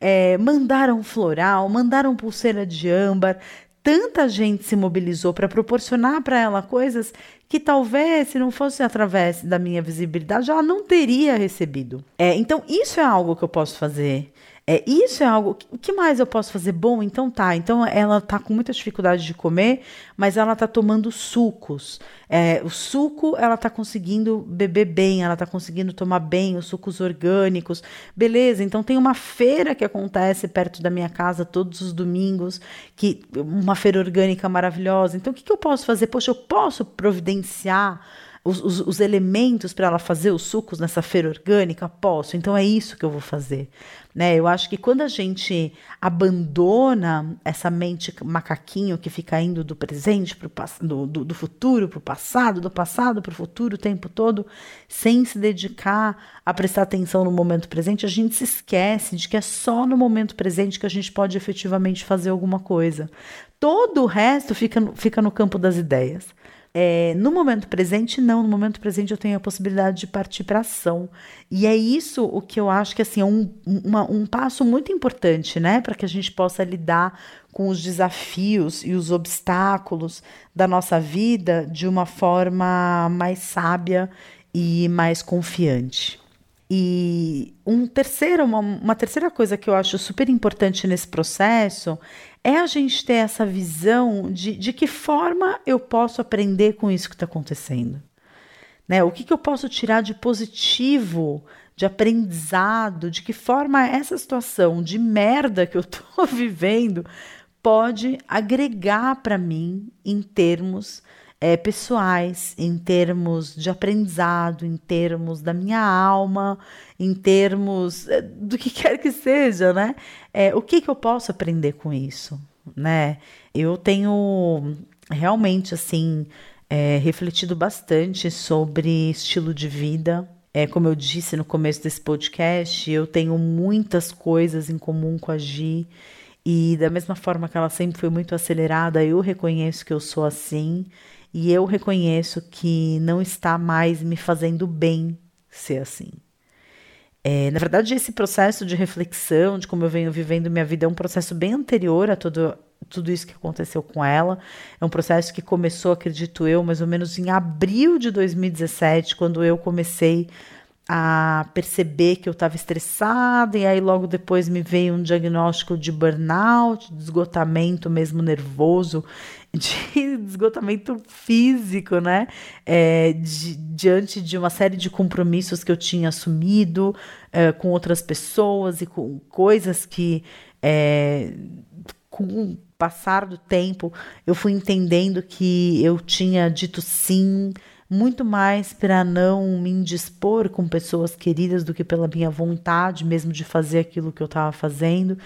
É, mandaram floral, mandaram pulseira de âmbar. Tanta gente se mobilizou para proporcionar para ela coisas que talvez, se não fosse através da minha visibilidade, ela não teria recebido. É, então, isso é algo que eu posso fazer. É, isso é algo... O que mais eu posso fazer? Bom, então tá. Então, ela está com muita dificuldade de comer, mas ela está tomando sucos. É, o suco, ela está conseguindo beber bem, ela está conseguindo tomar bem os sucos orgânicos. Beleza, então tem uma feira que acontece perto da minha casa todos os domingos, que, uma feira orgânica maravilhosa. Então, o que, que eu posso fazer? Poxa, eu posso providenciar Os, os, os elementos para ela fazer os sucos nessa feira orgânica? Posso. Então é isso que eu vou fazer. Né? Eu acho que quando a gente abandona essa mente macaquinho que fica indo do presente, pro, do, do, do futuro para o passado, do passado para o futuro o tempo todo, sem se dedicar a prestar atenção no momento presente, a gente se esquece de que é só no momento presente que a gente pode efetivamente fazer alguma coisa. Todo o resto fica, fica no campo das ideias. É, no momento presente, não. No momento presente, eu tenho a possibilidade de partir para ação. E é isso o que eu acho que assim, é um, uma, um passo muito importante, né? Para que a gente possa lidar com os desafios e os obstáculos da nossa vida de uma forma mais sábia e mais confiante. E um terceiro, uma, uma terceira coisa que eu acho super importante nesse processo é a gente ter essa visão de, de que forma eu posso aprender com isso que está acontecendo. Né? O que, que eu posso tirar de positivo, de aprendizado, de que forma essa situação de merda que eu estou vivendo pode agregar para mim em termos é, pessoais, em termos de aprendizado, em termos da minha alma, em termos é, do que quer que seja, né? É, o que que eu posso aprender com isso, né? Eu tenho realmente, assim, é, refletido bastante sobre estilo de vida. É, como eu disse no começo desse podcast, eu tenho muitas coisas em comum com a Gi. E da mesma forma que ela sempre foi muito acelerada, eu reconheço que eu sou assim. E eu reconheço que não está mais me fazendo bem ser assim. É, na verdade, esse processo de reflexão, de como eu venho vivendo minha vida, é um processo bem anterior a todo, tudo isso que aconteceu com ela. É um processo que começou, acredito eu, mais ou menos em abril de dois mil e dezessete, quando eu comecei a perceber que eu estava estressada, e aí logo depois me veio um diagnóstico de burnout, de esgotamento mesmo nervoso, de esgotamento físico, né? É, de, diante de uma série de compromissos que eu tinha assumido é, com outras pessoas e com coisas que, é, com o passar do tempo, eu fui entendendo que eu tinha dito sim, muito mais para não me indispor com pessoas queridas do que pela minha vontade mesmo de fazer aquilo que eu estava fazendo.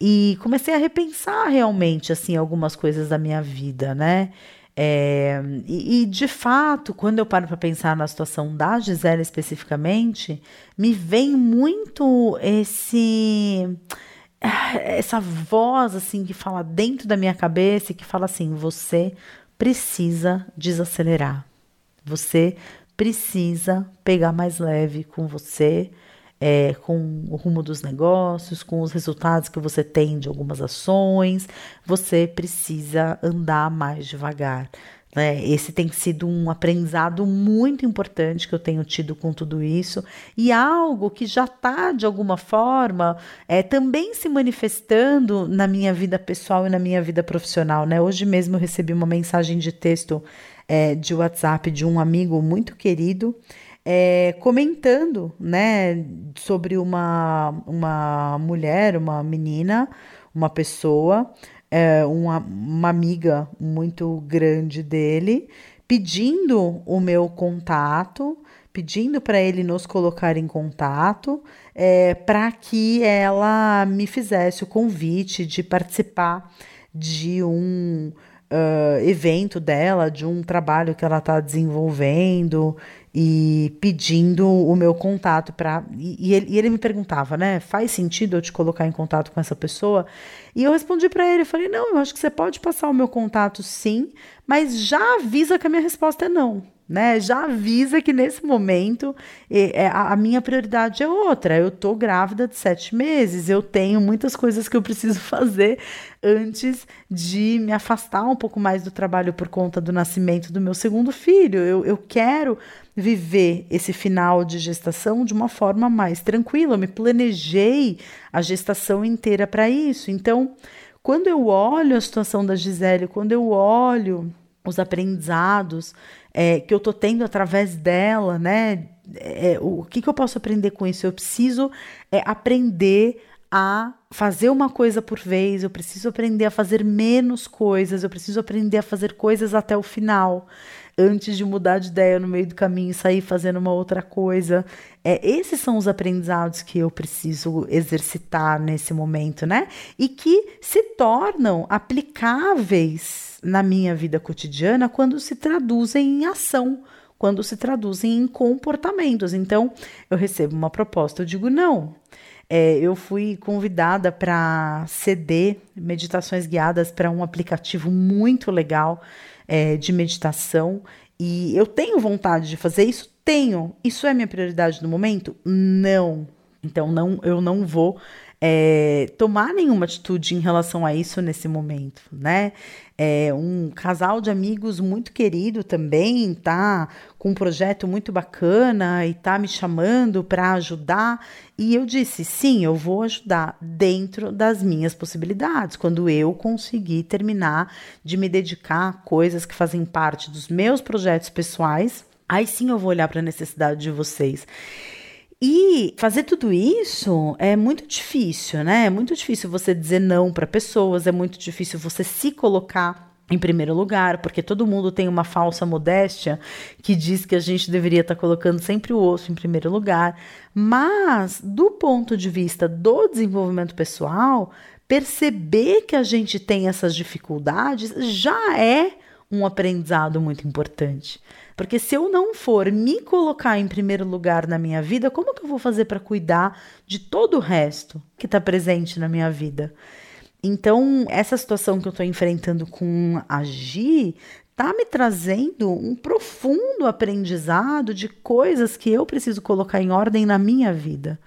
E comecei a repensar realmente, assim, algumas coisas da minha vida, né? É, e, e, de fato, quando eu paro para pensar na situação da Gisele especificamente, me vem muito esse... essa voz, assim, que fala dentro da minha cabeça e que fala assim: você precisa desacelerar. Você precisa pegar mais leve com você, é, com o rumo dos negócios, com os resultados que você tem de algumas ações. Você precisa andar mais devagar, né? Esse tem sido um aprendizado muito importante que eu tenho tido com tudo isso. E algo que já está, de alguma forma, é, também se manifestando na minha vida pessoal e na minha vida profissional, né? Hoje mesmo eu recebi uma mensagem de texto É, de WhatsApp de um amigo muito querido, é, comentando, né, sobre uma, uma mulher, uma menina, uma pessoa, é, uma, uma amiga muito grande dele, pedindo o meu contato, pedindo para ele nos colocar em contato, é, para que ela me fizesse o convite de participar de um... Uh, evento dela, de um trabalho que ela está desenvolvendo, e pedindo o meu contato para... E, e, e ele me perguntava, né, faz sentido eu te colocar em contato com essa pessoa? E eu respondi para ele, falei, não, eu acho que você pode passar o meu contato sim, mas já avisa que a minha resposta é não, né? Já avisa que nesse momento é, é, a minha prioridade é outra. Eu tô grávida de sete meses, eu tenho muitas coisas que eu preciso fazer antes de me afastar um pouco mais do trabalho por conta do nascimento do meu segundo filho. Eu, eu quero viver esse final de gestação de uma forma mais tranquila. Eu me planejei a gestação inteira para isso. Então, quando eu olho a situação da Gisele, quando eu olho os aprendizados é, que eu estou tendo através dela, né? É, o que, que eu posso aprender com isso? Eu preciso é, aprender a fazer uma coisa por vez, eu preciso aprender a fazer menos coisas, eu preciso aprender a fazer coisas até o final, antes de mudar de ideia no meio do caminho e sair fazendo uma outra coisa. É, esses são os aprendizados que eu preciso exercitar nesse momento, né? E que se tornam aplicáveis na minha vida cotidiana quando se traduzem em ação, quando se traduzem em comportamentos. Então, eu recebo uma proposta, eu digo não. É, eu fui convidada para ceder meditações guiadas para um aplicativo muito legal é, de meditação, e eu tenho vontade de fazer isso? Tenho. Isso é minha prioridade no momento? Não. Então, não, eu não vou... É, tomar nenhuma atitude em relação a isso nesse momento, né? É, um casal de amigos muito querido também tá com um projeto muito bacana e tá me chamando para ajudar, e eu disse, sim, eu vou ajudar dentro das minhas possibilidades, quando eu conseguir terminar de me dedicar a coisas que fazem parte dos meus projetos pessoais, aí sim eu vou olhar para a necessidade de vocês. E fazer tudo isso é muito difícil, né? É muito difícil você dizer não para pessoas, é muito difícil você se colocar em primeiro lugar, porque todo mundo tem uma falsa modéstia que diz que a gente deveria estar colocando sempre o osso em primeiro lugar, mas do ponto de vista do desenvolvimento pessoal, perceber que a gente tem essas dificuldades já é um aprendizado muito importante. Porque se eu não for me colocar em primeiro lugar na minha vida, como que eu vou fazer para cuidar de todo o resto que está presente na minha vida? Então, essa situação que eu estou enfrentando com a Gi está me trazendo um profundo aprendizado de coisas que eu preciso colocar em ordem na minha vida.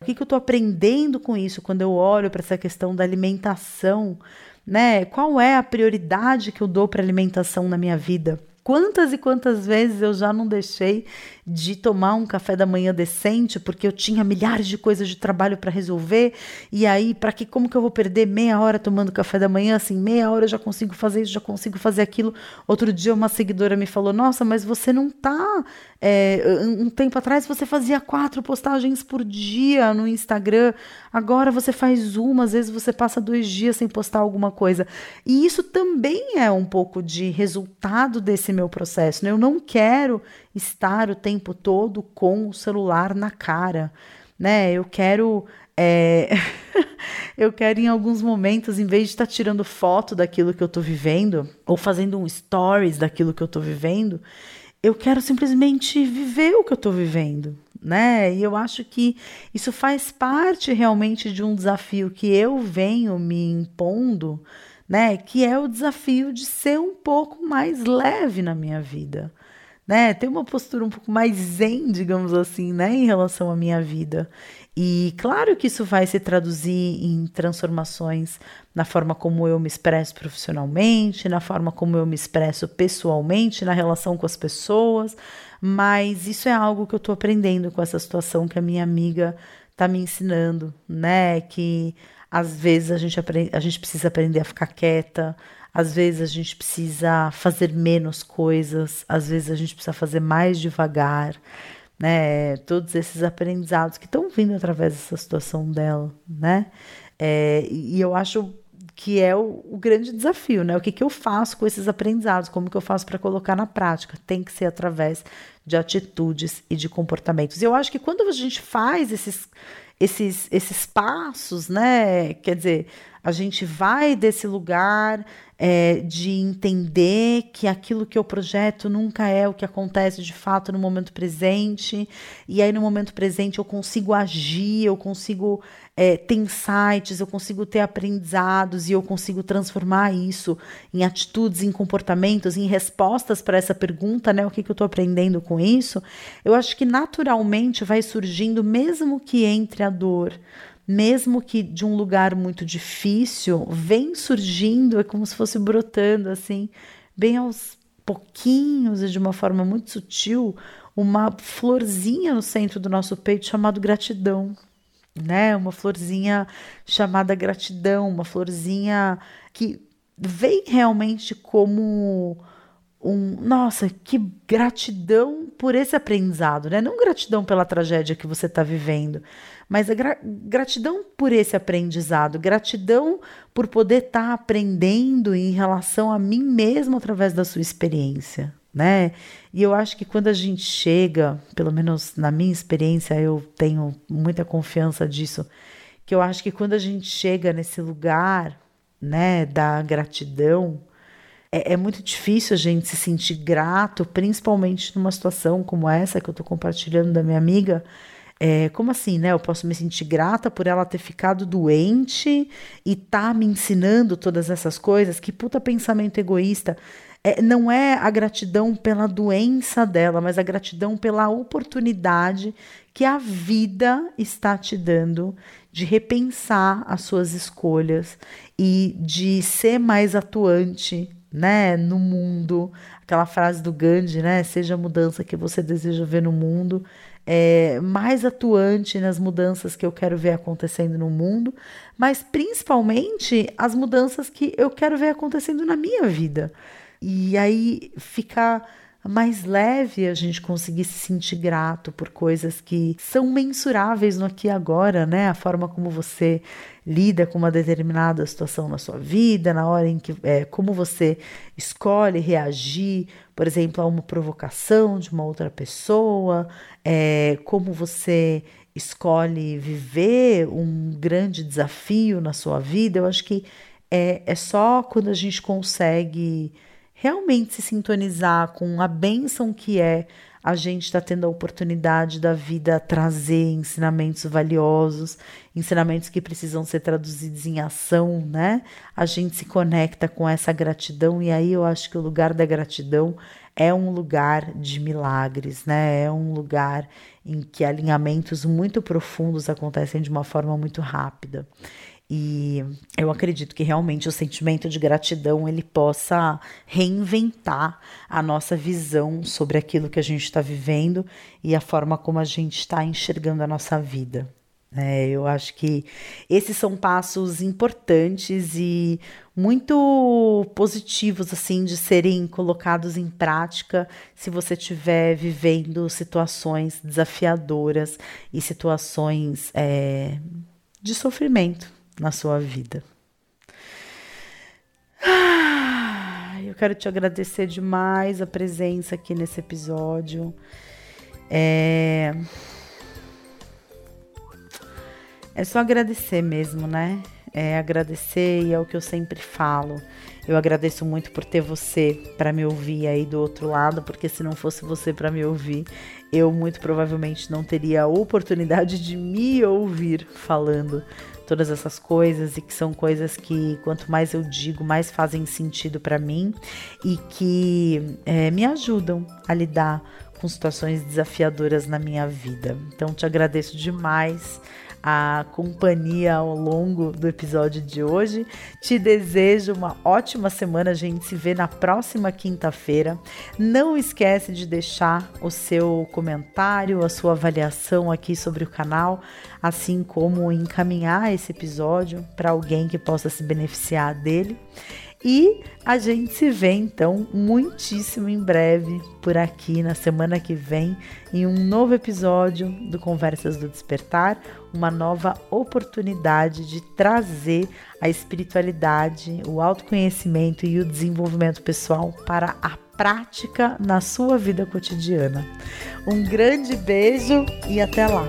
O que, que eu estou aprendendo com isso quando eu olho para essa questão da alimentação, né? Qual é a prioridade que eu dou para a alimentação na minha vida? Quantas e quantas vezes eu já não deixei de tomar um café da manhã decente porque eu tinha milhares de coisas de trabalho para resolver, e aí para que, como que eu vou perder meia hora tomando café da manhã? Assim, meia hora eu já consigo fazer isso, já consigo fazer aquilo. Outro dia uma seguidora me falou, nossa, mas você não tá... É, um tempo atrás você fazia quatro postagens por dia no Instagram, agora você faz uma, às vezes você passa dois dias sem postar alguma coisa. E isso também é um pouco de resultado desse meu processo, né? Eu não quero estar o tempo todo com o celular na cara, né? Eu quero, é... eu quero em alguns momentos, em vez de estar tirando foto daquilo que eu tô vivendo, ou fazendo um stories daquilo que eu tô vivendo, eu quero simplesmente viver o que eu tô vivendo, né? E eu acho que isso faz parte realmente de um desafio que eu venho me impondo, né, que é o desafio de ser um pouco mais leve na minha vida, né, ter uma postura um pouco mais zen, digamos assim, né, em relação à minha vida. E claro que isso vai se traduzir em transformações na forma como eu me expresso profissionalmente, na forma como eu me expresso pessoalmente, na relação com as pessoas, mas isso é algo que eu estou aprendendo com essa situação que a minha amiga está me ensinando, né, que... Às vezes a gente, aprende, a gente precisa aprender a ficar quieta, às vezes a gente precisa fazer menos coisas, às vezes a gente precisa fazer mais devagar, né? Todos esses aprendizados que estão vindo através dessa situação dela, né? É, e eu acho que é o, o grande desafio, né? O que, que eu faço com esses aprendizados? Como que eu faço para colocar na prática? Tem que ser através de atitudes e de comportamentos. E eu acho que quando a gente faz esses... Esses, esses passos, né? Quer dizer, a gente vai desse lugar é, de entender que aquilo que eu projeto nunca é o que acontece de fato no momento presente, e aí no momento presente eu consigo agir, eu consigo é, ter insights, eu consigo ter aprendizados, e eu consigo transformar isso em atitudes, em comportamentos, em respostas para essa pergunta, né? O que, que eu estou aprendendo com isso? Eu acho que naturalmente vai surgindo, mesmo que entre a dor, mesmo que de um lugar muito difícil, vem surgindo, é como se fosse brotando, assim, bem aos pouquinhos e de uma forma muito sutil, uma florzinha no centro do nosso peito chamada gratidão, né? Uma florzinha chamada gratidão, uma florzinha que vem realmente como... Um, nossa, que gratidão por esse aprendizado, né? Não gratidão pela tragédia que você está vivendo, mas a gra- gratidão por esse aprendizado, gratidão por poder estar tá aprendendo em relação a mim mesmo através da sua experiência, né? E eu acho que quando a gente chega, pelo menos na minha experiência, eu tenho muita confiança disso, que eu acho que quando a gente chega nesse lugar, né, da gratidão, é muito difícil a gente se sentir grato, principalmente numa situação como essa que eu estou compartilhando da minha amiga. É, como assim, né? Eu posso me sentir grata por ela ter ficado doente e tá me ensinando todas essas coisas? Que puta pensamento egoísta. É, não é a gratidão pela doença dela, mas a gratidão pela oportunidade que a vida está te dando de repensar as suas escolhas e de ser mais atuante, né, no mundo. Aquela frase do Gandhi, né, seja a mudança que você deseja ver no mundo, é, mais atuante nas mudanças que eu quero ver acontecendo no mundo, mas principalmente as mudanças que eu quero ver acontecendo na minha vida. E aí fica mais leve a gente conseguir se sentir grato por coisas que são mensuráveis no aqui e agora, né? A forma como você lida com uma determinada situação na sua vida, na hora em que, é, como você escolhe reagir, por exemplo, a uma provocação de uma outra pessoa, é, como você escolhe viver um grande desafio na sua vida. Eu acho que é, é só quando a gente consegue realmente se sintonizar com a bênção que é a gente está tendo a oportunidade da vida trazer ensinamentos valiosos, ensinamentos que precisam ser traduzidos em ação, né? A gente se conecta com essa gratidão, e aí eu acho que o lugar da gratidão é um lugar de milagres, né? É um lugar em que alinhamentos muito profundos acontecem de uma forma muito rápida. E eu acredito que realmente o sentimento de gratidão ele possa reinventar a nossa visão sobre aquilo que a gente está vivendo e a forma como a gente está enxergando a nossa vida. É, eu acho que esses são passos importantes e muito positivos assim, de serem colocados em prática se você estiver vivendo situações desafiadoras e situações é, de sofrimento na sua vida. Eu quero te agradecer demais a presença aqui nesse episódio. É, é só agradecer mesmo, né? É agradecer, e é o que eu sempre falo. Eu agradeço muito por ter você para me ouvir aí do outro lado, porque se não fosse você para me ouvir, eu muito provavelmente não teria a oportunidade de me ouvir falando todas essas coisas, e que são coisas que quanto mais eu digo, mais fazem sentido para mim e que é, me ajudam a lidar com situações desafiadoras na minha vida. Então te agradeço demais a companhia ao longo do episódio de hoje. Te desejo uma ótima semana. A gente se vê na próxima quinta-feira. Não esquece de deixar o seu comentário, a sua avaliação aqui sobre o canal, assim como encaminhar esse episódio para alguém que possa se beneficiar dele. E a gente se vê, então, muitíssimo em breve por aqui, na semana que vem, em um novo episódio do Conversas do Despertar, uma nova oportunidade de trazer a espiritualidade, o autoconhecimento e o desenvolvimento pessoal para a prática na sua vida cotidiana. Um grande beijo e até lá!